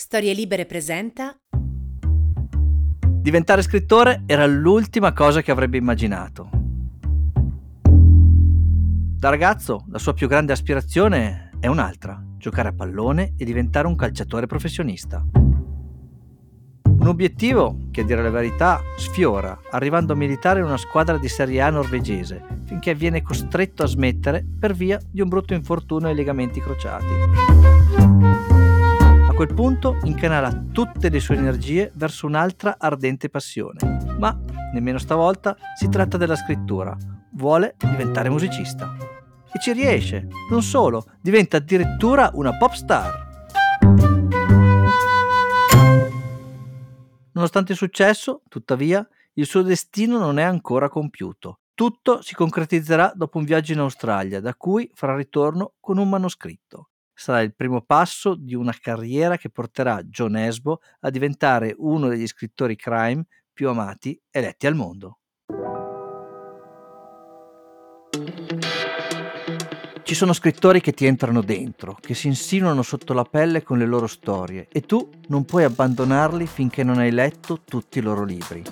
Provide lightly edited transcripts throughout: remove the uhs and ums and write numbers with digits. Storie Libere presenta. Diventare scrittore era l'ultima cosa che avrebbe immaginato. Da ragazzo, la sua più grande aspirazione è un'altra: giocare a pallone e diventare un calciatore professionista. Un obiettivo che, a dire la verità, sfiora, arrivando a militare in una squadra di Serie A norvegese, finché viene costretto a smettere per via di un brutto infortunio ai legamenti crociati. A quel punto incanala tutte le sue energie verso un'altra ardente passione, ma nemmeno stavolta si tratta della scrittura. Vuole diventare musicista e ci riesce. Non solo, diventa addirittura una pop star. Nonostante il successo, tuttavia, il suo destino non è ancora compiuto. Tutto si concretizzerà dopo un viaggio in Australia, da cui farà ritorno con un manoscritto. Sarà il primo passo di una carriera che porterà Jo Nesbø a diventare uno degli scrittori crime più amati e letti al mondo. Ci sono scrittori che ti entrano dentro, che si insinuano sotto la pelle con le loro storie, e tu non puoi abbandonarli finché non hai letto tutti i loro libri.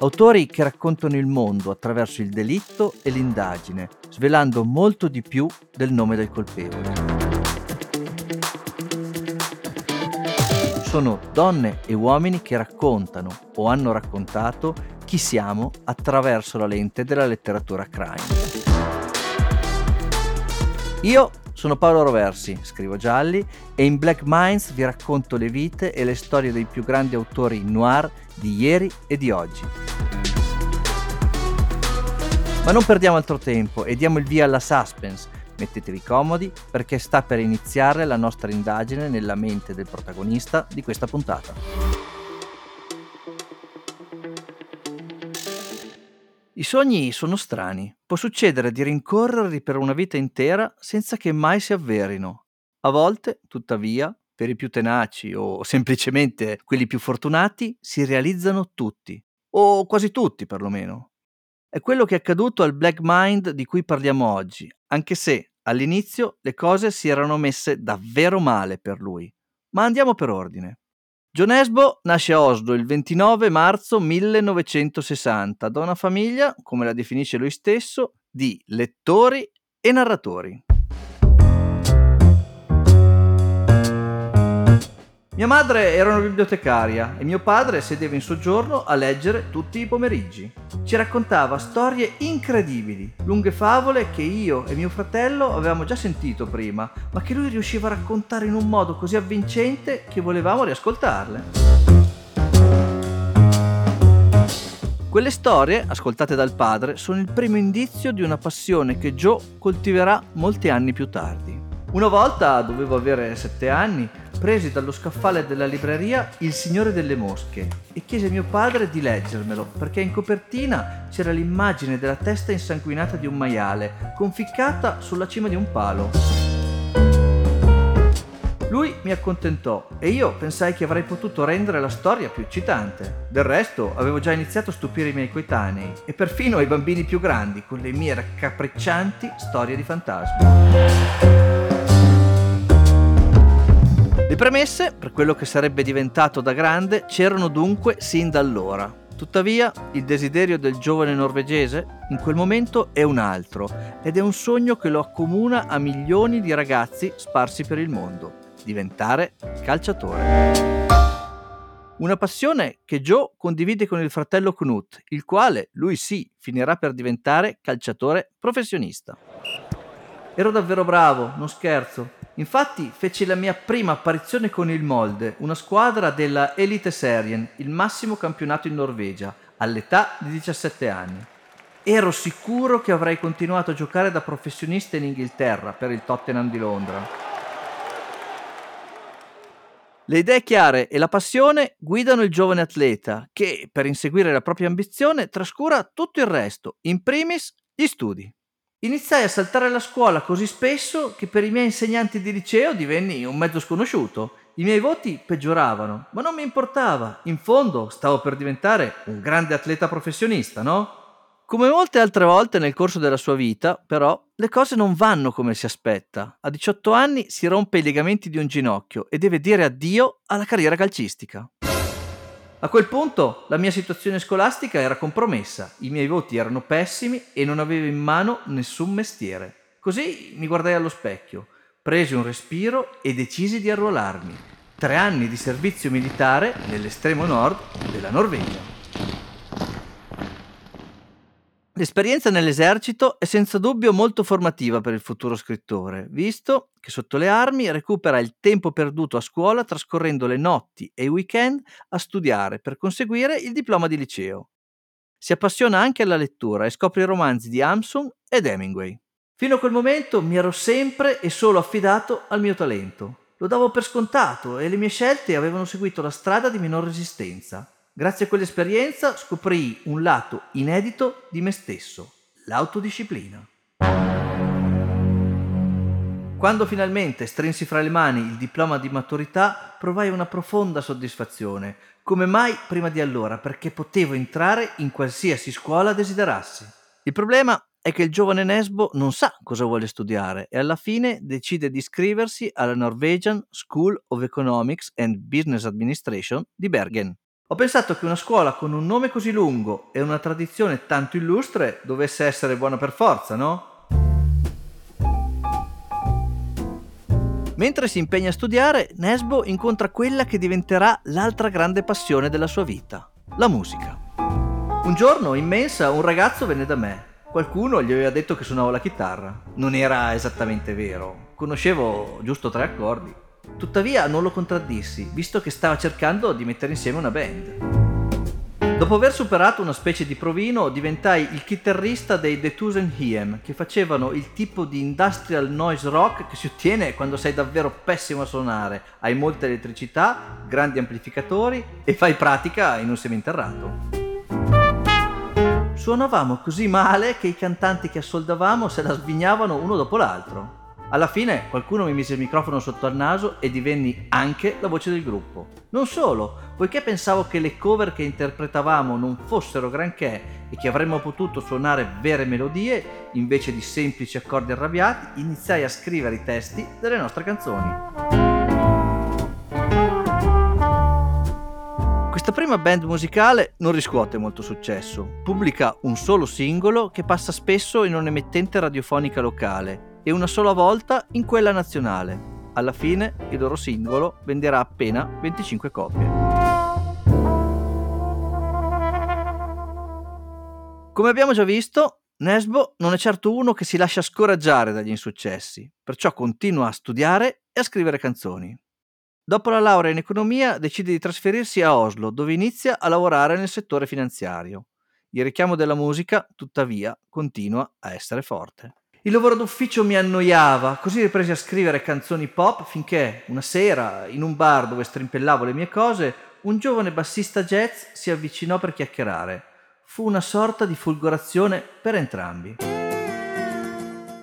Autori che raccontano il mondo attraverso il delitto e l'indagine, svelando molto di più del nome del colpevole. Sono donne e uomini che raccontano o hanno raccontato chi siamo attraverso la lente della letteratura crime. Io sono Paolo Roversi, scrivo gialli, e in Black Minds vi racconto le vite e le storie dei più grandi autori noir di ieri e di oggi. Ma non perdiamo altro tempo e diamo il via alla suspense. Mettetevi comodi perché sta per iniziare la nostra indagine nella mente del protagonista di questa puntata. I sogni sono strani. Può succedere di rincorrerli per una vita intera senza che mai si avverino. A volte, tuttavia, per i più tenaci o semplicemente quelli più fortunati, si realizzano tutti, o quasi tutti perlomeno. È quello che è accaduto al Black Mind di cui parliamo oggi, anche se all'inizio le cose si erano messe davvero male per lui. Ma andiamo per ordine. Jo Nesbø nasce a Oslo il 29 marzo 1960 da una famiglia, come la definisce lui stesso, di lettori e narratori. Mia madre era una bibliotecaria e mio padre sedeva in soggiorno a leggere tutti i pomeriggi. Ci raccontava storie incredibili, lunghe favole che io e mio fratello avevamo già sentito prima, ma che lui riusciva a raccontare in un modo così avvincente che volevamo riascoltarle. Quelle storie, ascoltate dal padre, sono il primo indizio di una passione che Jo coltiverà molti anni più tardi. Una volta, dovevo avere 7 anni, presi dallo scaffale della libreria Il Signore delle Mosche e chiese a mio padre di leggermelo perché in copertina c'era l'immagine della testa insanguinata di un maiale conficcata sulla cima di un palo. Lui mi accontentò e io pensai che avrei potuto rendere la storia più eccitante. Del resto avevo già iniziato a stupire i miei coetanei e perfino i bambini più grandi con le mie raccapriccianti storie di fantasmi. Le premesse per quello che sarebbe diventato da grande c'erano dunque sin da allora. Tuttavia, il desiderio del giovane norvegese in quel momento è un altro, ed è un sogno che lo accomuna a milioni di ragazzi sparsi per il mondo: diventare calciatore. Una passione che Jo condivide con il fratello Knut, il quale, lui sì, finirà per diventare calciatore professionista. Ero davvero bravo, non scherzo. Infatti feci la mia prima apparizione con il Molde, una squadra della Elite Serien, il massimo campionato in Norvegia, all'età di 17 anni. Ero sicuro che avrei continuato a giocare da professionista in Inghilterra per il Tottenham di Londra. Le idee chiare e la passione guidano il giovane atleta che, per inseguire la propria ambizione, trascura tutto il resto, in primis gli studi. Iniziai a saltare la scuola così spesso che per i miei insegnanti di liceo divenni un mezzo sconosciuto. I miei voti peggioravano, ma non mi importava. In fondo stavo per diventare un grande atleta professionista, no? Come molte altre volte nel corso della sua vita, però, le cose non vanno come si aspetta. A 18 anni si rompe i legamenti di un ginocchio e deve dire addio alla carriera calcistica. A quel punto la mia situazione scolastica era compromessa, i miei voti erano pessimi e non avevo in mano nessun mestiere. Così mi guardai allo specchio, presi un respiro e decisi di arruolarmi. 3 anni di servizio militare nell'estremo nord della Norvegia. L'esperienza nell'esercito è senza dubbio molto formativa per il futuro scrittore, visto che sotto le armi recupera il tempo perduto a scuola trascorrendo le notti e i weekend a studiare per conseguire il diploma di liceo. Si appassiona anche alla lettura e scopre i romanzi di Amundsen ed Hemingway. Fino a quel momento mi ero sempre e solo affidato al mio talento. Lo davo per scontato e le mie scelte avevano seguito la strada di minor resistenza. Grazie a quell'esperienza scoprii un lato inedito di me stesso, l'autodisciplina. Quando finalmente strinsi fra le mani il diploma di maturità, provai una profonda soddisfazione, come mai prima di allora, perché potevo entrare in qualsiasi scuola desiderassi. Il problema è che il giovane Nesbø non sa cosa vuole studiare e alla fine decide di iscriversi alla Norwegian School of Economics and Business Administration di Bergen. Ho pensato che una scuola con un nome così lungo e una tradizione tanto illustre dovesse essere buona per forza, no? Mentre si impegna a studiare, Nesbø incontra quella che diventerà l'altra grande passione della sua vita, la musica. Un giorno, in mensa, un ragazzo venne da me. Qualcuno gli aveva detto che suonavo la chitarra. Non era esattamente vero, conoscevo giusto 3 accordi. Tuttavia non lo contraddissi, visto che stava cercando di mettere insieme una band. Dopo aver superato una specie di provino, diventai il chitarrista dei The Tusenheim, che facevano il tipo di industrial noise rock che si ottiene quando sei davvero pessimo a suonare, hai molta elettricità, grandi amplificatori e fai pratica in un seminterrato. Suonavamo così male che i cantanti che assoldavamo se la svignavano uno dopo l'altro. Alla fine qualcuno mi mise il microfono sotto al naso e divenni anche la voce del gruppo. Non solo, poiché pensavo che le cover che interpretavamo non fossero granché e che avremmo potuto suonare vere melodie invece di semplici accordi arrabbiati, iniziai a scrivere i testi delle nostre canzoni. Questa prima band musicale non riscuote molto successo. Pubblica un solo singolo che passa spesso in un'emittente radiofonica locale e una sola volta in quella nazionale. Alla fine il loro singolo venderà appena 25 copie. Come abbiamo già visto, Nesbø non è certo uno che si lascia scoraggiare dagli insuccessi, perciò continua a studiare e a scrivere canzoni. Dopo la laurea in economia decide di trasferirsi a Oslo, dove inizia a lavorare nel settore finanziario. Il richiamo della musica, tuttavia, continua a essere forte. Il lavoro d'ufficio mi annoiava, così ripresi a scrivere canzoni pop finché, una sera, in un bar dove strimpellavo le mie cose, un giovane bassista jazz si avvicinò per chiacchierare. Fu una sorta di folgorazione per entrambi.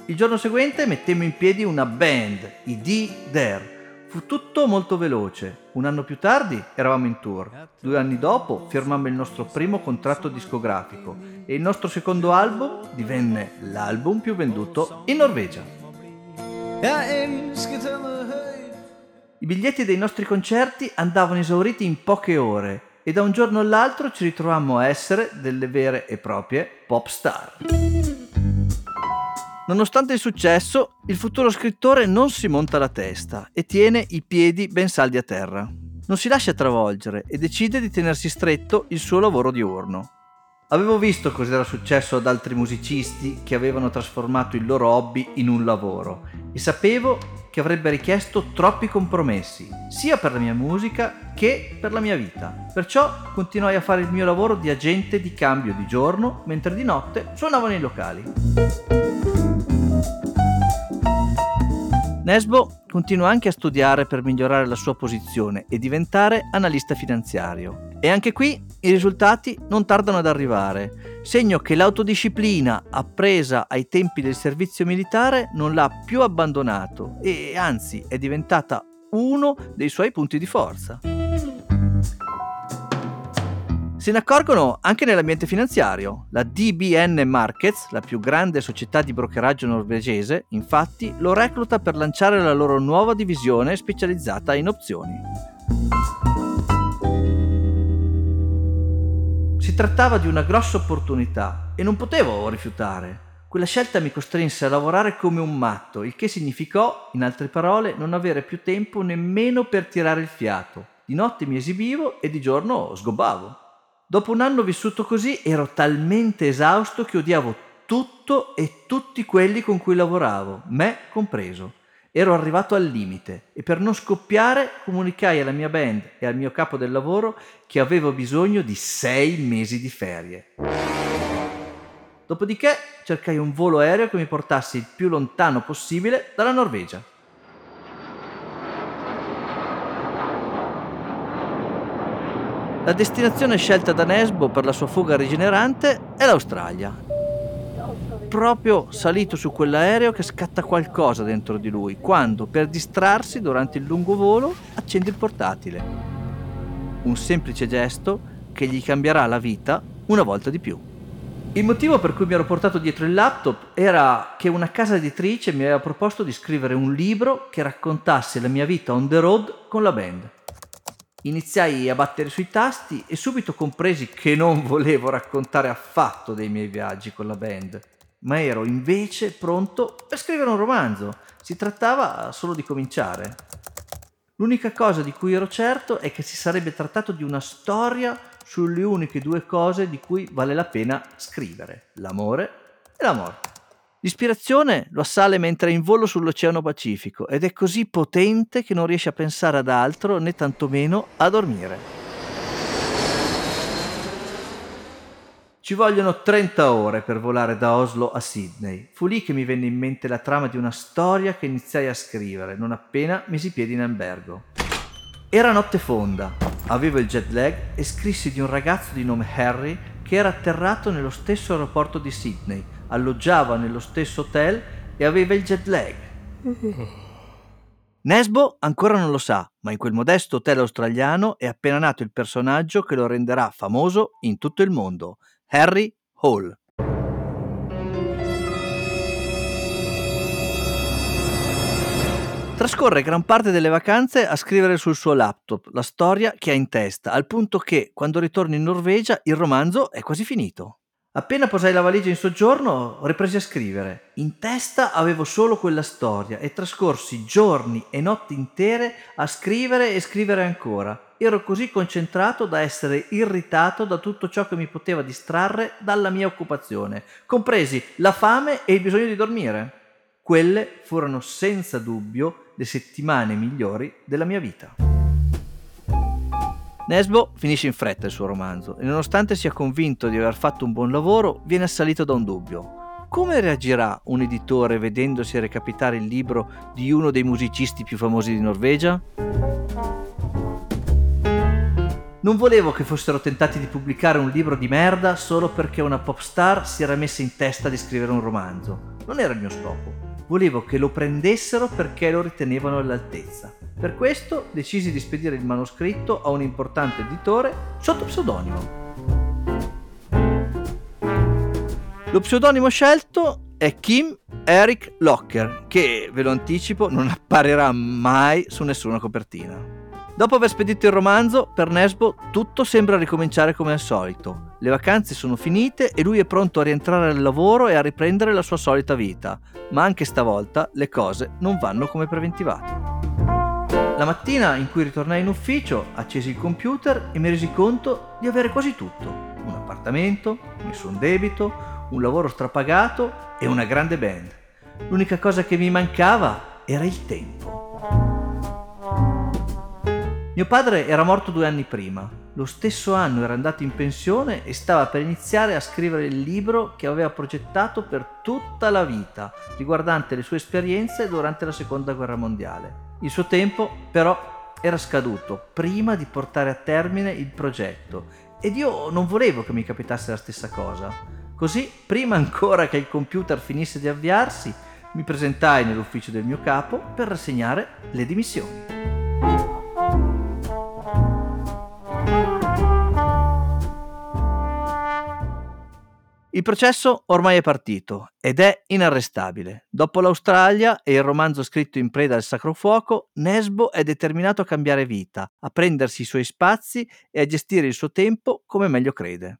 Il giorno seguente mettemmo in piedi una band, i Di Derre. Fu tutto molto veloce. Un anno più tardi eravamo in tour. 2 anni dopo firmammo il nostro primo contratto discografico e il nostro secondo album divenne l'album più venduto in Norvegia. I biglietti dei nostri concerti andavano esauriti in poche ore e da un giorno all'altro ci ritrovammo a essere delle vere e proprie pop star. Nonostante il successo, il futuro scrittore non si monta la testa e tiene i piedi ben saldi a terra. Non si lascia travolgere e decide di tenersi stretto il suo lavoro diurno. Avevo visto cos'era successo ad altri musicisti che avevano trasformato il loro hobby in un lavoro e sapevo che avrebbe richiesto troppi compromessi, sia per la mia musica che per la mia vita. Perciò continuai a fare il mio lavoro di agente di cambio di giorno, mentre di notte suonavo nei locali. Nesbø continua anche a studiare per migliorare la sua posizione e diventare analista finanziario. E anche qui i risultati non tardano ad arrivare, segno che l'autodisciplina appresa ai tempi del servizio militare non l'ha più abbandonato e anzi è diventata uno dei suoi punti di forza. Se ne accorgono anche nell'ambiente finanziario. La DBN Markets, la più grande società di brokeraggio norvegese, infatti, lo recluta per lanciare la loro nuova divisione specializzata in opzioni. Si trattava di una grossa opportunità e non potevo rifiutare. Quella scelta mi costrinse a lavorare come un matto, il che significò, in altre parole, non avere più tempo nemmeno per tirare il fiato. Di notte mi esibivo e di giorno sgobbavo. Dopo un anno vissuto così ero talmente esausto che odiavo tutto e tutti quelli con cui lavoravo, me compreso. Ero arrivato al limite e per non scoppiare comunicai alla mia band e al mio capo del lavoro che avevo bisogno di 6 mesi di ferie. Dopodiché cercai un volo aereo che mi portasse il più lontano possibile dalla Norvegia. La destinazione scelta da Nesbø per la sua fuga rigenerante è l'Australia. Proprio salito su quell'aereo che scatta qualcosa dentro di lui, quando, per distrarsi durante il lungo volo, accende il portatile. Un semplice gesto che gli cambierà la vita una volta di più. Il motivo per cui mi ero portato dietro il laptop era che una casa editrice mi aveva proposto di scrivere un libro che raccontasse la mia vita on the road con la band. Iniziai a battere sui tasti e subito compresi che non volevo raccontare affatto dei miei viaggi con la band, ma ero invece pronto per scrivere un romanzo. Si trattava solo di cominciare. L'unica cosa di cui ero certo è che si sarebbe trattato di una storia sulle uniche due cose di cui vale la pena scrivere: l'amore e la morte. L'ispirazione lo assale mentre è in volo sull'Oceano Pacifico ed è così potente che non riesce a pensare ad altro né tantomeno a dormire. Ci vogliono 30 ore per volare da Oslo a Sydney. Fu lì che mi venne in mente la trama di una storia che iniziai a scrivere non appena misi piedi in albergo. Era notte fonda, avevo il jet lag e scrissi di un ragazzo di nome Harry che era atterrato nello stesso aeroporto di Sydney, alloggiava nello stesso hotel e aveva il jet lag. Nesbø ancora non lo sa, ma in quel modesto hotel australiano è appena nato il personaggio che lo renderà famoso in tutto il mondo: Harry Hole. Trascorre gran parte delle vacanze a scrivere sul suo laptop la storia che ha in testa, al punto che, quando ritorna in Norvegia, il romanzo è quasi finito. Appena posai la valigia in soggiorno, ripresi a scrivere. In testa avevo solo quella storia e trascorsi giorni e notti intere a scrivere e scrivere ancora. Ero così concentrato da essere irritato da tutto ciò che mi poteva distrarre dalla mia occupazione, compresi la fame e il bisogno di dormire. Quelle furono senza dubbio le settimane migliori della mia vita. Nesbø finisce in fretta il suo romanzo e, nonostante sia convinto di aver fatto un buon lavoro, viene assalito da un dubbio. Come reagirà un editore vedendosi recapitare il libro di uno dei musicisti più famosi di Norvegia? Non volevo che fossero tentati di pubblicare un libro di merda solo perché una pop star si era messa in testa di scrivere un romanzo. Non era il mio scopo. Volevo che lo prendessero perché lo ritenevano all'altezza. Per questo decisi di spedire il manoscritto a un importante editore sotto pseudonimo. Lo pseudonimo scelto è Kim Eric Locker, che, ve lo anticipo, non apparirà mai su nessuna copertina. Dopo aver spedito il romanzo, per Nesbø tutto sembra ricominciare come al solito. Le vacanze sono finite e lui è pronto a rientrare al lavoro e a riprendere la sua solita vita, ma anche stavolta le cose non vanno come preventivato. La mattina in cui ritornai in ufficio, accesi il computer e mi resi conto di avere quasi tutto: un appartamento, nessun debito, un lavoro strapagato e una grande band. L'unica cosa che mi mancava era il tempo. Mio padre era morto 2 anni prima, lo stesso anno era andato in pensione e stava per iniziare a scrivere il libro che aveva progettato per tutta la vita, riguardante le sue esperienze durante la Seconda Guerra Mondiale. Il suo tempo, però, era scaduto prima di portare a termine il progetto ed io non volevo che mi capitasse la stessa cosa. Così, prima ancora che il computer finisse di avviarsi, mi presentai nell'ufficio del mio capo per rassegnare le dimissioni. processo ormai è partito ed è inarrestabile. Dopo l'Australia e il romanzo scritto in preda al Sacrofuoco, Nesbø è determinato a cambiare vita, a prendersi i suoi spazi e a gestire il suo tempo come meglio crede.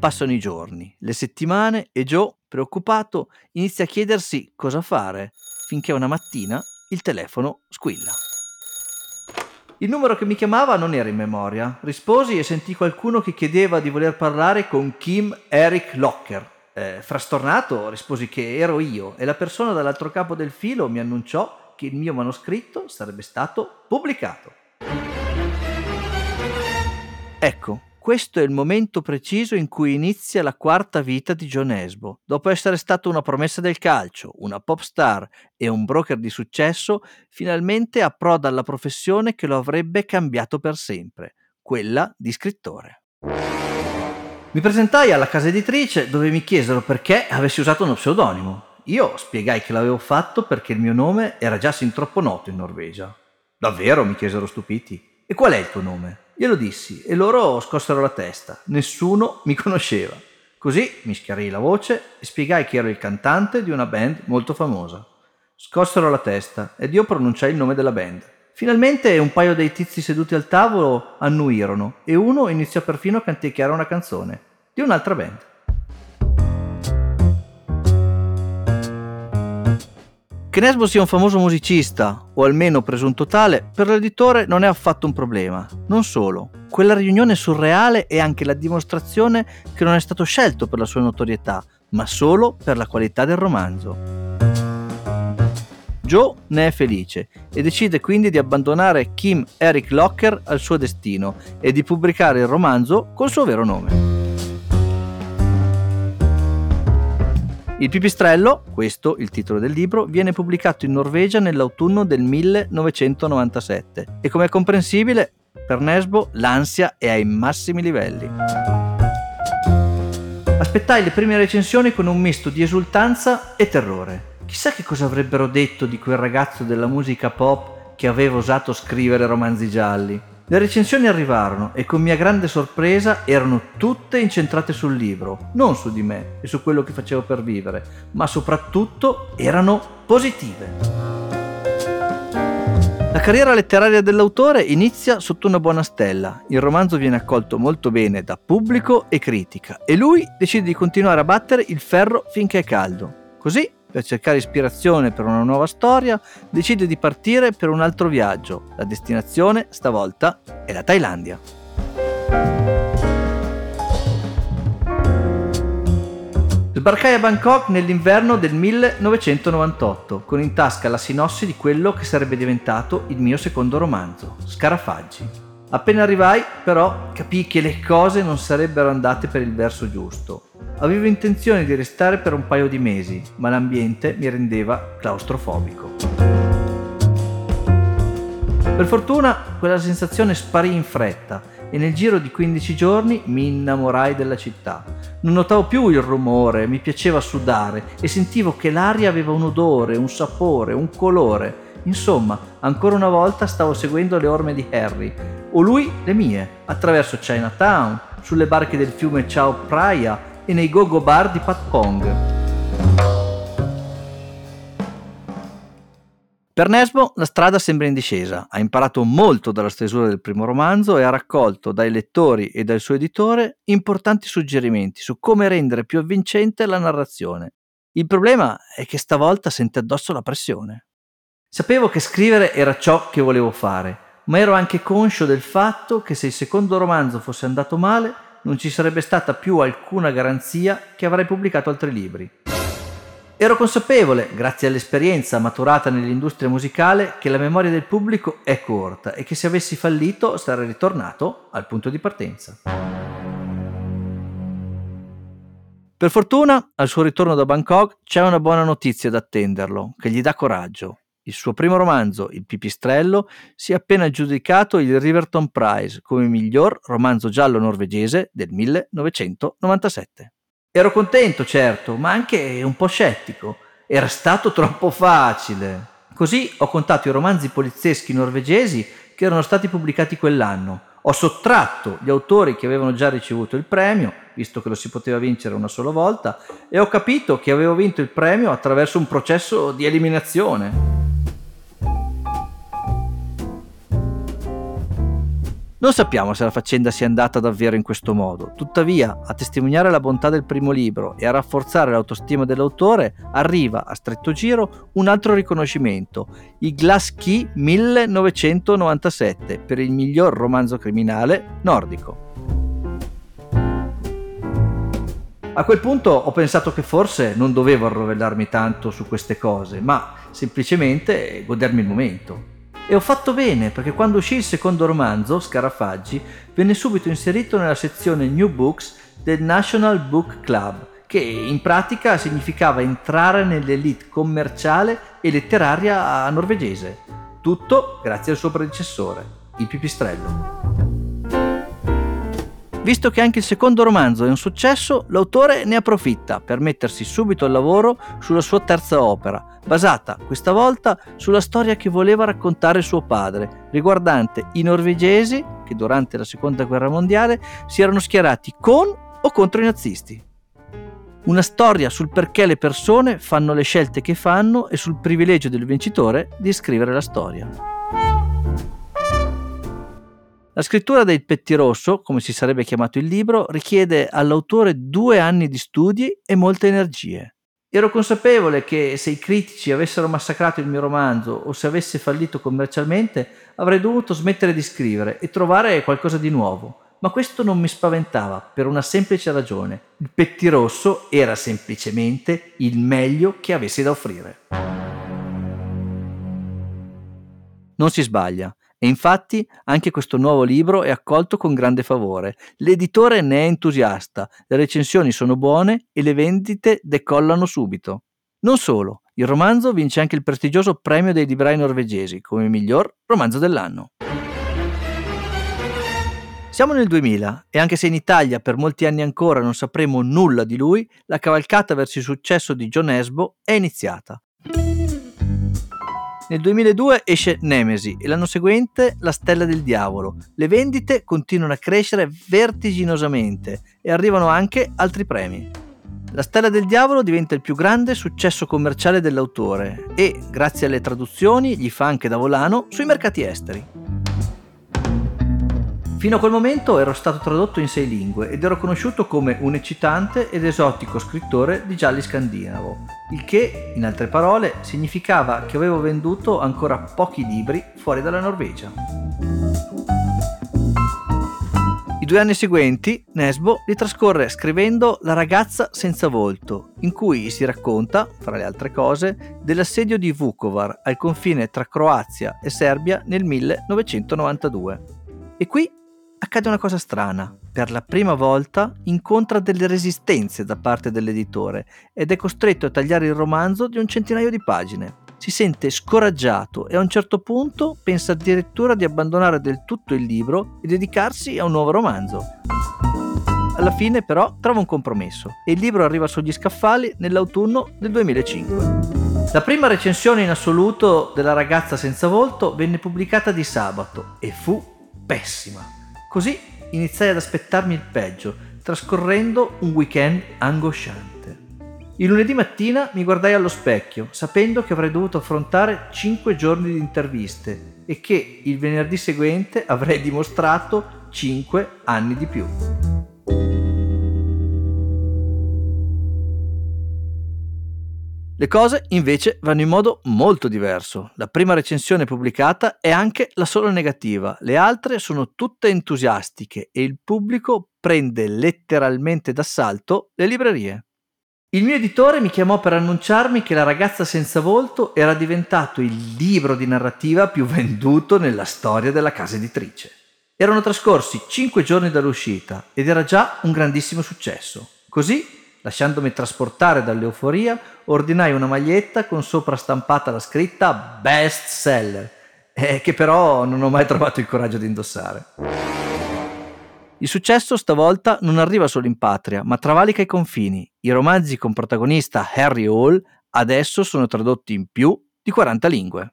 Passano i giorni, le settimane e Jo, preoccupato, inizia a chiedersi cosa fare, finché una mattina il telefono squilla. Il numero che mi chiamava non era in memoria. Risposi e sentii qualcuno che chiedeva di voler parlare con Kim Eric Locker. Frastornato risposi che ero io e la persona dall'altro capo del filo mi annunciò che il mio manoscritto sarebbe stato pubblicato. Ecco, questo è il momento preciso in cui inizia la quarta vita di Jo Nesbø. Dopo essere stato una promessa del calcio, una pop star e un broker di successo, finalmente approda alla professione che lo avrebbe cambiato per sempre, quella di scrittore. Mi presentai alla casa editrice dove mi chiesero perché avessi usato uno pseudonimo. Io spiegai che l'avevo fatto perché il mio nome era già sin troppo noto in Norvegia. Davvero? Mi chiesero stupiti. E qual è il tuo nome? Glielo dissi e loro scossero la testa. Nessuno mi conosceva. Così mi schiarii la voce e spiegai che ero il cantante di una band molto famosa. Scossero la testa ed io pronunciai il nome della band. Finalmente un paio dei tizi seduti al tavolo annuirono e uno iniziò perfino a canticchiare una canzone di un'altra band. Che Nesbø sia un famoso musicista, o almeno presunto tale, per l'editore non è affatto un problema. Non solo, quella riunione surreale è anche la dimostrazione che non è stato scelto per la sua notorietà, ma solo per la qualità del romanzo. Jo ne è felice e decide quindi di abbandonare Kim Eric Locker al suo destino e di pubblicare il romanzo col suo vero nome. Il pipistrello, questo il titolo del libro, viene pubblicato in Norvegia nell'autunno del 1997 e, come è comprensibile, per Nesbø l'ansia è ai massimi livelli. Aspettai le prime recensioni con un misto di esultanza e terrore. Chissà che cosa avrebbero detto di quel ragazzo della musica pop che aveva osato scrivere romanzi gialli. Le recensioni arrivarono e con mia grande sorpresa erano tutte incentrate sul libro, non su di me e su quello che facevo per vivere, ma soprattutto erano positive. La carriera letteraria dell'autore inizia sotto una buona stella, il romanzo viene accolto molto bene da pubblico e critica e lui decide di continuare a battere il ferro finché è caldo. Così, per cercare ispirazione per una nuova storia, decide di partire per un altro viaggio. La destinazione, stavolta, è la Thailandia. Sbarcai a Bangkok nell'inverno del 1998, con in tasca la sinossi di quello che sarebbe diventato il mio secondo romanzo, Scarafaggi. Appena arrivai, però, capii che le cose non sarebbero andate per il verso giusto. Avevo intenzione di restare per un paio di mesi, ma l'ambiente mi rendeva claustrofobico. Per fortuna, quella sensazione sparì in fretta e nel giro di 15 giorni mi innamorai della città. Non notavo più il rumore, mi piaceva sudare e sentivo che l'aria aveva un odore, un sapore, un colore. Insomma, ancora una volta stavo seguendo le orme di Harry, o lui le mie, attraverso Chinatown, sulle barche del fiume Chao Phraya e nei go-go bar di Pat Pong. Per Nesbø la strada sembra in discesa, ha imparato molto dalla stesura del primo romanzo e ha raccolto dai lettori e dal suo editore importanti suggerimenti su come rendere più avvincente la narrazione. Il problema è che stavolta sente addosso la pressione. Sapevo che scrivere era ciò che volevo fare, ma ero anche conscio del fatto che se il secondo romanzo fosse andato male non ci sarebbe stata più alcuna garanzia che avrei pubblicato altri libri. Ero consapevole, grazie all'esperienza maturata nell'industria musicale, che la memoria del pubblico è corta e che se avessi fallito sarei ritornato al punto di partenza. Per fortuna, al suo ritorno da Bangkok c'è una buona notizia ad attenderlo, che gli dà coraggio. Il suo primo romanzo, Il pipistrello, si è appena aggiudicato il Riverton Prize come miglior romanzo giallo norvegese del 1997. Ero contento, certo, ma anche un po' scettico. Era stato troppo facile. Così ho contato i romanzi polizieschi norvegesi che erano stati pubblicati quell'anno. Ho sottratto gli autori che avevano già ricevuto il premio, visto che lo si poteva vincere una sola volta, e ho capito che avevo vinto il premio attraverso un processo di eliminazione. Non sappiamo se la faccenda sia andata davvero in questo modo, tuttavia a testimoniare la bontà del primo libro e a rafforzare l'autostima dell'autore arriva a stretto giro un altro riconoscimento, il Glass Key 1997 per il miglior romanzo criminale nordico. A quel punto ho pensato che forse non dovevo arrovellarmi tanto su queste cose, ma semplicemente godermi il momento. E ho fatto bene, perché quando uscì il secondo romanzo, Scarafaggi, venne subito inserito nella sezione New Books del National Book Club, che in pratica significava entrare nell'elite commerciale e letteraria norvegese. Tutto grazie al suo predecessore, Il Pipistrello. Visto che anche il secondo romanzo è un successo, l'autore ne approfitta per mettersi subito al lavoro sulla sua terza opera, basata questa volta sulla storia che voleva raccontare suo padre, riguardante i norvegesi che durante la seconda guerra mondiale si erano schierati con o contro i nazisti. Una storia sul perché le persone fanno le scelte che fanno e sul privilegio del vincitore di scrivere la storia. La scrittura del Pettirosso, come si sarebbe chiamato il libro, richiede all'autore 2 anni di studi e molte energie. Ero consapevole che se i critici avessero massacrato il mio romanzo o se avesse fallito commercialmente, avrei dovuto smettere di scrivere e trovare qualcosa di nuovo. Ma questo non mi spaventava per una semplice ragione. Il Pettirosso era semplicemente il meglio che avessi da offrire. Non si sbaglia. E infatti anche questo nuovo libro è accolto con grande favore. L'editore ne è entusiasta, le recensioni sono buone e le vendite decollano subito. Non solo, il romanzo vince anche il prestigioso premio dei librai norvegesi come miglior romanzo dell'anno. Siamo nel 2000 e anche se in Italia per molti anni ancora non sapremo nulla di lui, la cavalcata verso il successo di Jo Nesbø è iniziata. Nel 2002 esce Nemesi e l'anno seguente La Stella del Diavolo. Le vendite continuano a crescere vertiginosamente e arrivano anche altri premi. La Stella del Diavolo diventa il più grande successo commerciale dell'autore e, grazie alle traduzioni, gli fa anche da volano sui mercati esteri. Fino a quel momento ero stato tradotto in 6 lingue ed ero conosciuto come un eccitante ed esotico scrittore di gialli scandinavo, il che, in altre parole, significava che avevo venduto ancora pochi libri fuori dalla Norvegia. I 2 anni seguenti Nesbø li trascorre scrivendo La ragazza senza volto, in cui si racconta, fra le altre cose, dell'assedio di Vukovar al confine tra Croazia e Serbia nel 1992. E qui accade una cosa strana, per la prima volta incontra delle resistenze da parte dell'editore ed è costretto a tagliare il romanzo di un centinaio di pagine. Si sente scoraggiato e a un certo punto pensa addirittura di abbandonare del tutto il libro e dedicarsi a un nuovo romanzo. Alla fine però trova un compromesso e il libro arriva sugli scaffali nell'autunno del 2005. La prima recensione in assoluto della ragazza senza volto venne pubblicata di sabato e fu pessima. Così iniziai ad aspettarmi il peggio, trascorrendo un weekend angosciante. Il lunedì mattina mi guardai allo specchio, sapendo che avrei dovuto affrontare 5 giorni di interviste e che il venerdì seguente avrei dimostrato 5 anni di più. Le cose invece vanno in modo molto diverso. La prima recensione pubblicata è anche la sola negativa, le altre sono tutte entusiastiche e il pubblico prende letteralmente d'assalto le librerie. Il mio editore mi chiamò per annunciarmi che La ragazza senza volto era diventato il libro di narrativa più venduto nella storia della casa editrice. Erano trascorsi 5 giorni dall'uscita ed era già un grandissimo successo. Così, lasciandomi trasportare dall'euforia, ordinai una maglietta con sopra stampata la scritta Best Seller, che però non ho mai trovato il coraggio di indossare. Il successo stavolta non arriva solo in patria, ma travalica i confini. I romanzi con protagonista Harry Hole adesso sono tradotti in più di 40 lingue.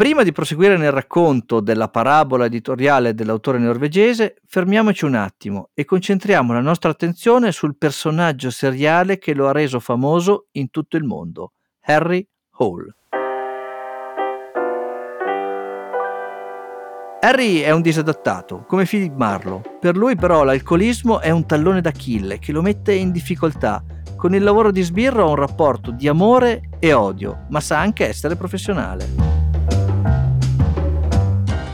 Prima di proseguire nel racconto della parabola editoriale dell'autore norvegese, fermiamoci un attimo e concentriamo la nostra attenzione sul personaggio seriale che lo ha reso famoso in tutto il mondo, Harry Hole. Harry è un disadattato, come filmarlo. Per lui però l'alcolismo è un tallone d'Achille che lo mette in difficoltà. Con il lavoro di sbirro ha un rapporto di amore e odio, ma sa anche essere professionale.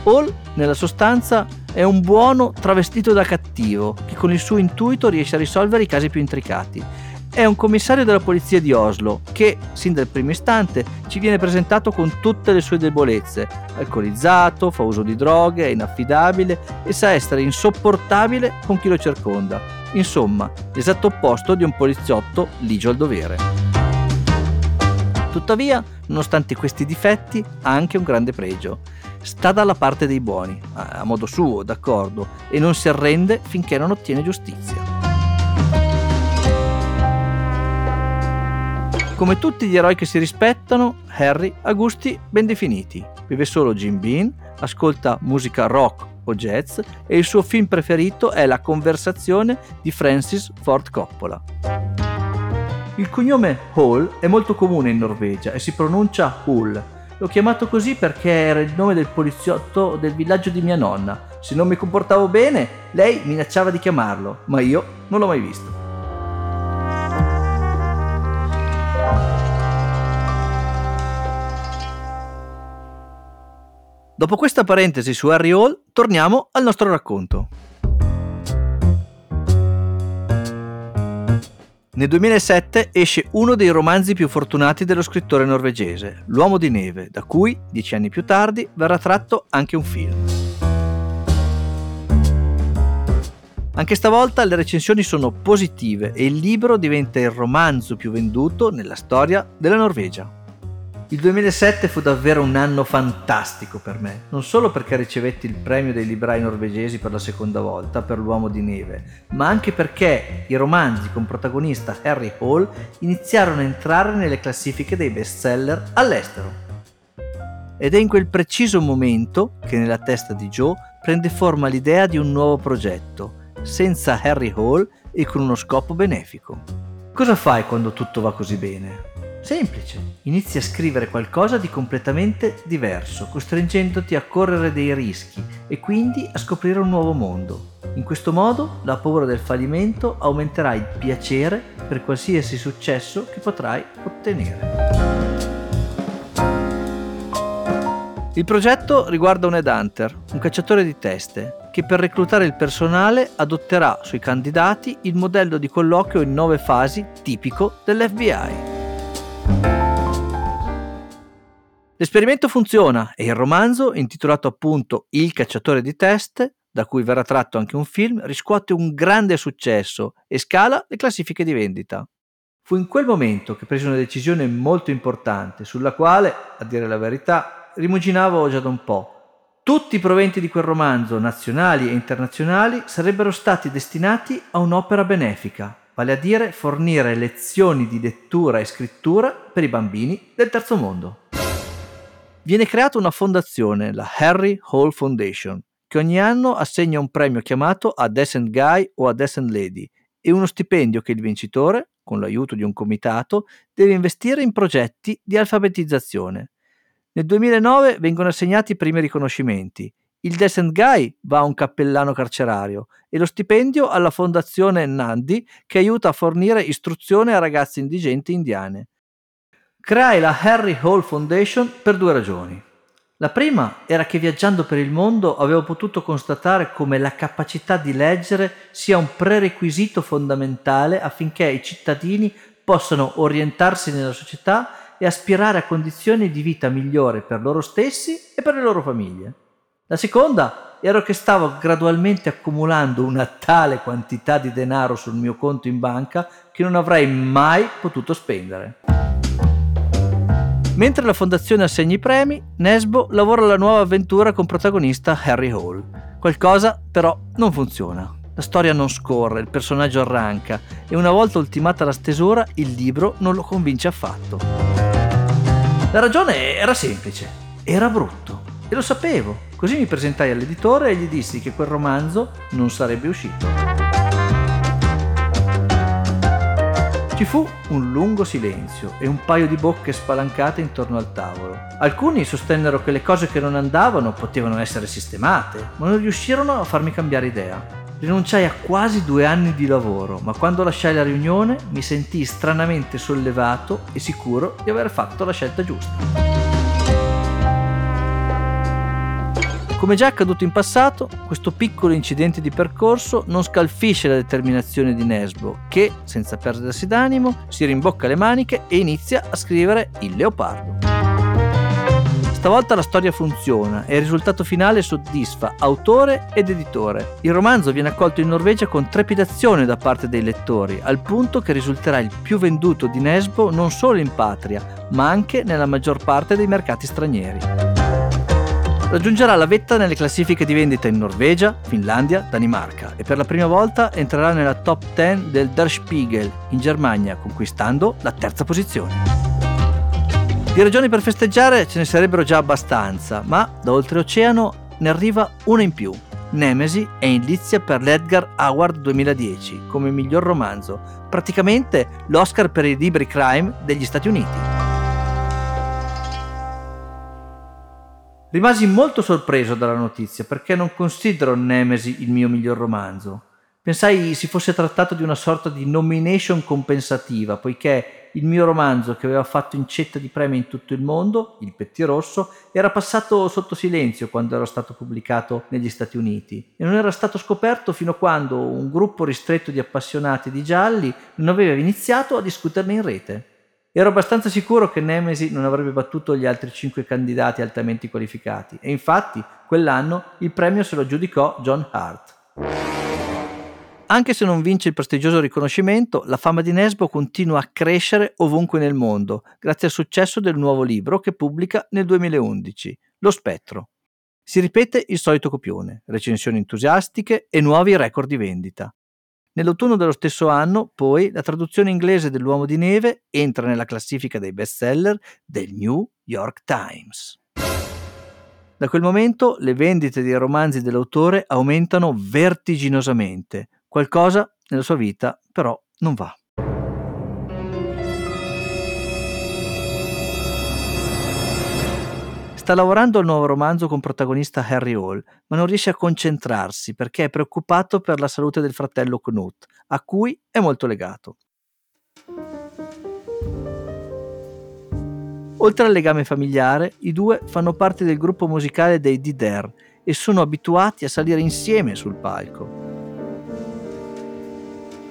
Hole, nella sostanza, è un buono travestito da cattivo che con il suo intuito riesce a risolvere i casi più intricati. È un commissario della polizia di Oslo che, sin dal primo istante, ci viene presentato con tutte le sue debolezze. Alcolizzato, fa uso di droghe, è inaffidabile e sa essere insopportabile con chi lo circonda. Insomma, l'esatto opposto di un poliziotto ligio al dovere. Tuttavia, nonostante questi difetti, ha anche un grande pregio. Sta dalla parte dei buoni, a modo suo, d'accordo, e non si arrende finché non ottiene giustizia. Come tutti gli eroi che si rispettano, Harry ha gusti ben definiti. Beve solo gin bean, ascolta musica rock o jazz e il suo film preferito è La conversazione di Francis Ford Coppola. Il cognome Hole è molto comune in Norvegia e si pronuncia Hul. L'ho chiamato così perché era il nome del poliziotto del villaggio di mia nonna. Se non mi comportavo bene, lei minacciava di chiamarlo, ma io non l'ho mai visto. Dopo questa parentesi su Harry Hole, torniamo al nostro racconto. Nel 2007 esce uno dei romanzi più fortunati dello scrittore norvegese, L'Uomo di Neve, da cui, 10 anni più tardi, verrà tratto anche un film. Anche stavolta le recensioni sono positive e il libro diventa il romanzo più venduto nella storia della Norvegia. Il 2007 fu davvero un anno fantastico per me, non solo perché ricevetti il premio dei librai norvegesi per la seconda volta per L'Uomo di Neve, ma anche perché i romanzi con protagonista Harry Hole iniziarono a entrare nelle classifiche dei bestseller all'estero. Ed è in quel preciso momento che nella testa di Jo prende forma l'idea di un nuovo progetto, senza Harry Hole e con uno scopo benefico. Cosa fai quando tutto va così bene? Semplice, inizi a scrivere qualcosa di completamente diverso, costringendoti a correre dei rischi e quindi a scoprire un nuovo mondo. In questo modo la paura del fallimento aumenterà il piacere per qualsiasi successo che potrai ottenere. Il progetto riguarda un headhunter, un cacciatore di teste, che per reclutare il personale adotterà sui candidati il modello di colloquio in 9 fasi tipico dell'FBI. L'esperimento funziona e il romanzo, intitolato appunto Il Cacciatore di Teste, da cui verrà tratto anche un film, riscuote un grande successo e scala le classifiche di vendita. Fu in quel momento che presi una decisione molto importante, sulla quale, a dire la verità, rimuginavo già da un po'. Tutti i proventi di quel romanzo, nazionali e internazionali, sarebbero stati destinati a un'opera benefica, vale a dire fornire lezioni di lettura e scrittura per i bambini del terzo mondo. Viene creata una fondazione, la Harry Hole Foundation, che ogni anno assegna un premio chiamato A Decent Guy o A Decent Lady e uno stipendio che il vincitore, con l'aiuto di un comitato, deve investire in progetti di alfabetizzazione. Nel 2009 vengono assegnati i primi riconoscimenti. Il Decent Guy va a un cappellano carcerario e lo stipendio alla fondazione Nandi, che aiuta a fornire istruzione a ragazze indigenti indiane. Creai la Harry Hole Foundation per 2 ragioni. La prima era che viaggiando per il mondo avevo potuto constatare come la capacità di leggere sia un prerequisito fondamentale affinché i cittadini possano orientarsi nella società e aspirare a condizioni di vita migliore per loro stessi e per le loro famiglie. La seconda era che stavo gradualmente accumulando una tale quantità di denaro sul mio conto in banca che non avrei mai potuto spendere. Mentre la fondazione assegna i premi, Nesbø lavora alla nuova avventura con protagonista Harry Hole. Qualcosa però non funziona. La storia non scorre, il personaggio arranca e una volta ultimata la stesura il libro non lo convince affatto. La ragione era semplice. era brutto e lo sapevo, così mi presentai all'editore e gli dissi che quel romanzo non sarebbe uscito. Ci fu un lungo silenzio e un paio di bocche spalancate intorno al tavolo. Alcuni sostennero che le cose che non andavano potevano essere sistemate, ma non riuscirono a farmi cambiare idea. Rinunciai a quasi 2 anni di lavoro, ma quando lasciai la riunione mi sentii stranamente sollevato e sicuro di aver fatto la scelta giusta. Come già accaduto in passato, questo piccolo incidente di percorso non scalfisce la determinazione di Nesbø, che, senza perdersi d'animo, si rimbocca le maniche e inizia a scrivere Il Leopardo. Stavolta la storia funziona e il risultato finale soddisfa autore ed editore. Il romanzo viene accolto in Norvegia con trepidazione da parte dei lettori, al punto che risulterà il più venduto di Nesbø non solo in patria, ma anche nella maggior parte dei mercati stranieri. Raggiungerà la vetta nelle classifiche di vendita in Norvegia, Finlandia, Danimarca e per la prima volta entrerà nella top 10 del Der Spiegel in Germania, conquistando la 3ª posizione. Di ragioni per festeggiare ce ne sarebbero già abbastanza, ma da oltreoceano ne arriva una in più. Nemesi è in lizza per l'Edgar Award 2010 come miglior romanzo, praticamente l'Oscar per i libri crime degli Stati Uniti. Rimasi molto sorpreso dalla notizia perché non considero Nemesi il mio miglior romanzo. Pensai si fosse trattato di una sorta di nomination compensativa, poiché il mio romanzo che aveva fatto incetta di premi in tutto il mondo, Il Pettirosso, era passato sotto silenzio quando era stato pubblicato negli Stati Uniti e non era stato scoperto fino a quando un gruppo ristretto di appassionati di gialli non aveva iniziato a discuterne in rete. Ero abbastanza sicuro che Nemesi non avrebbe battuto gli altri 5 candidati altamente qualificati e infatti quell'anno il premio se lo aggiudicò John Hart. Anche se non vince il prestigioso riconoscimento, la fama di Nesbø continua a crescere ovunque nel mondo, grazie al successo del nuovo libro che pubblica nel 2011, Lo Spettro. Si ripete il solito copione, recensioni entusiastiche e nuovi record di vendita. Nell'autunno dello stesso anno, poi, la traduzione inglese dell'Uomo di Neve entra nella classifica dei bestseller del New York Times. Da quel momento le vendite dei romanzi dell'autore aumentano vertiginosamente. Qualcosa nella sua vita però non va. Sta lavorando al nuovo romanzo con protagonista Harry Hole, ma non riesce a concentrarsi perché è preoccupato per la salute del fratello Knut, a cui è molto legato. Oltre al legame familiare, i due fanno parte del gruppo musicale dei Di Derre e sono abituati a salire insieme sul palco.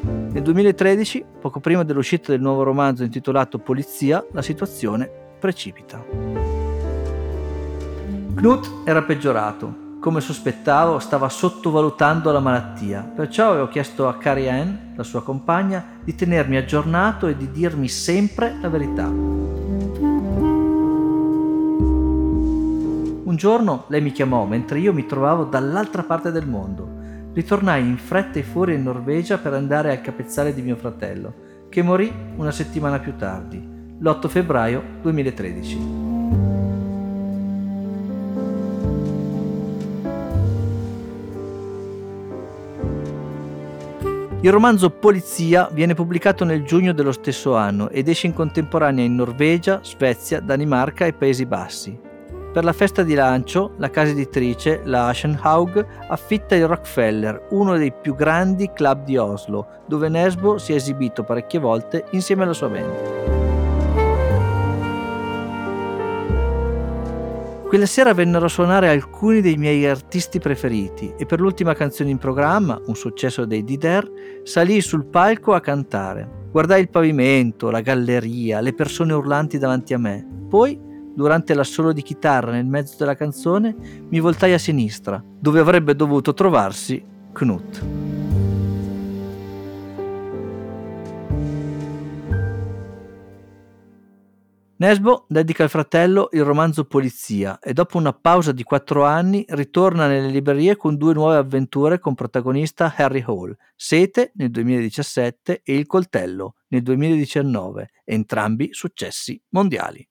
Nel 2013, poco prima dell'uscita del nuovo romanzo intitolato Polizia, la situazione precipita. Knut era peggiorato. Come sospettavo, stava sottovalutando la malattia, perciò avevo chiesto a Carrie Ann, la sua compagna, di tenermi aggiornato e di dirmi sempre la verità. Un giorno lei mi chiamò mentre io mi trovavo dall'altra parte del mondo. Ritornai in fretta e furia in Norvegia per andare al capezzale di mio fratello, che morì una settimana più tardi, l'8 febbraio 2013. Il romanzo Polizia viene pubblicato nel giugno dello stesso anno ed esce in contemporanea in Norvegia, Svezia, Danimarca e Paesi Bassi. Per la festa di lancio, la casa editrice, la Aschenhaug, affitta il Rockefeller, uno dei più grandi club di Oslo, dove Nesbø si è esibito parecchie volte insieme alla sua band. Quella sera vennero a suonare alcuni dei miei artisti preferiti e per l'ultima canzone in programma, un successo dei Di Derre, salì sul palco a cantare. Guardai il pavimento, la galleria, le persone urlanti davanti a me. Poi, durante l'assolo di chitarra nel mezzo della canzone, mi voltai a sinistra, dove avrebbe dovuto trovarsi Knut. Nesbø dedica al fratello il romanzo Polizia e dopo una pausa di 4 anni ritorna nelle librerie con 2 nuove avventure con protagonista Harry Hole, Sete nel 2017 e Il coltello nel 2019, entrambi successi mondiali.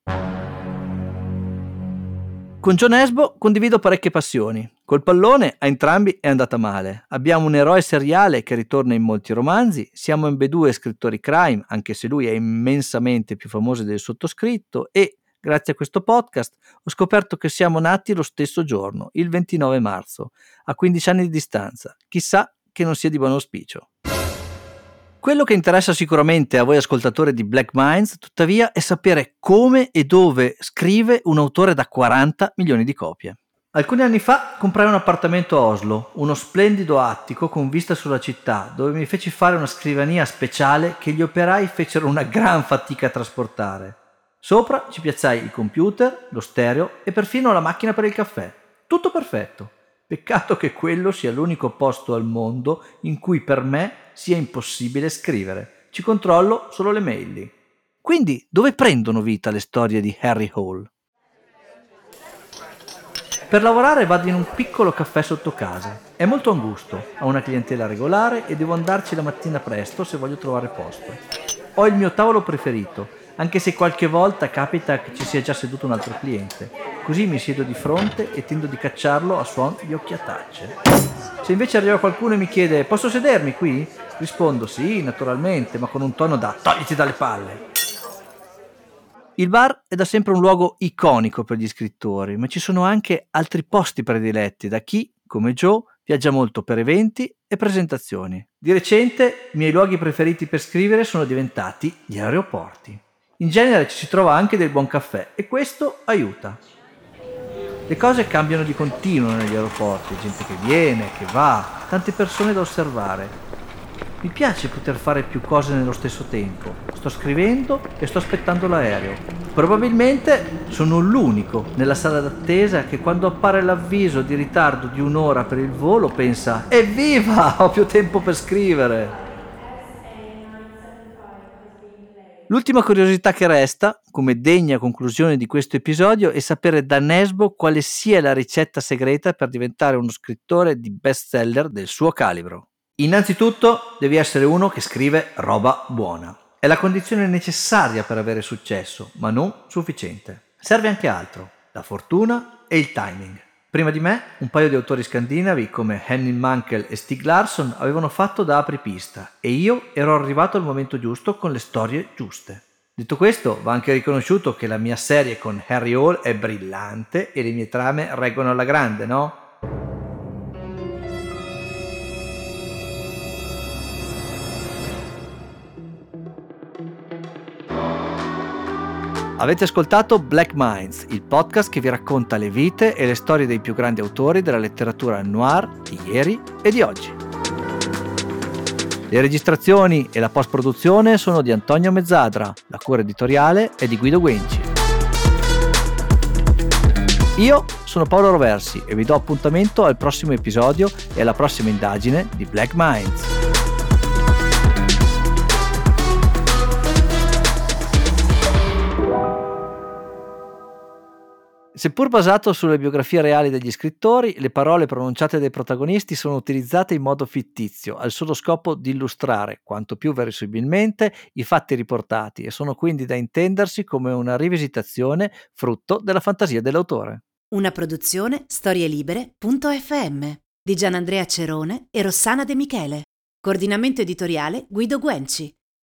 Con Jo Nesbø condivido parecchie passioni. Col pallone a entrambi è andata male. Abbiamo un eroe seriale che ritorna in molti romanzi, siamo ambedue scrittori crime, anche se lui è immensamente più famoso del sottoscritto, e grazie a questo podcast ho scoperto che siamo nati lo stesso giorno, il 29 marzo, a 15 anni di distanza. Chissà che non sia di buon auspicio. Quello che interessa sicuramente a voi ascoltatori di Black Minds, tuttavia, è sapere come e dove scrive un autore da 40 milioni di copie. Alcuni anni fa comprai un appartamento a Oslo, uno splendido attico con vista sulla città, dove mi feci fare una scrivania speciale che gli operai fecero una gran fatica a trasportare. Sopra ci piazzai il computer, lo stereo e perfino la macchina per il caffè. Tutto perfetto. Peccato che quello sia l'unico posto al mondo in cui per me sia impossibile scrivere. Ci controllo solo le mail lì. Quindi, dove prendono vita le storie di Harry Hole? Per lavorare vado in un piccolo caffè sotto casa. È molto angusto, ho una clientela regolare e devo andarci la mattina presto se voglio trovare posto. Ho il mio tavolo preferito, anche se qualche volta capita che ci sia già seduto un altro cliente. Così mi siedo di fronte e tento di cacciarlo a suon di occhiatacce. Se invece arriva qualcuno e mi chiede «Posso sedermi qui?», rispondo «Sì, naturalmente», ma con un tono da «Togliti dalle palle!». Il bar è da sempre un luogo iconico per gli scrittori, ma ci sono anche altri posti prediletti da chi, come Jo, viaggia molto per eventi e presentazioni. Di recente, i miei luoghi preferiti per scrivere sono diventati gli aeroporti. In genere ci si trova anche del buon caffè e questo aiuta. Le cose cambiano di continuo negli aeroporti, gente che viene, che va, tante persone da osservare. Mi piace poter fare più cose nello stesso tempo. Sto scrivendo e sto aspettando l'aereo. Probabilmente sono l'unico nella sala d'attesa che quando appare l'avviso di ritardo di un'ora per il volo pensa «Evviva! Ho più tempo per scrivere!». L'ultima curiosità che resta, come degna conclusione di questo episodio, è sapere da Nesbø quale sia la ricetta segreta per diventare uno scrittore di bestseller del suo calibro. Innanzitutto, devi essere uno che scrive roba buona. È la condizione necessaria per avere successo, ma non sufficiente. Serve anche altro, la fortuna e il timing. Prima di me, un paio di autori scandinavi come Henning Mankell e Stieg Larsson avevano fatto da apripista e io ero arrivato al momento giusto con le storie giuste. Detto questo, va anche riconosciuto che la mia serie con Harry Hole è brillante e le mie trame reggono alla grande, no? Avete ascoltato Black Minds, il podcast che vi racconta le vite e le storie dei più grandi autori della letteratura noir di ieri e di oggi. Le registrazioni e la post-produzione sono di Antonio Mezzadra, la cura editoriale è di Guido Guenci. Io sono Paolo Roversi e vi do appuntamento al prossimo episodio e alla prossima indagine di Black Minds. Seppur basato sulle biografie reali degli scrittori, le parole pronunciate dai protagonisti sono utilizzate in modo fittizio, al solo scopo di illustrare, quanto più verosimilmente, i fatti riportati e sono quindi da intendersi come una rivisitazione frutto della fantasia dell'autore. Una produzione storielibere.fm di Gianandrea Cerone e Rossana De Michele. Coordinamento editoriale Guido Guenci.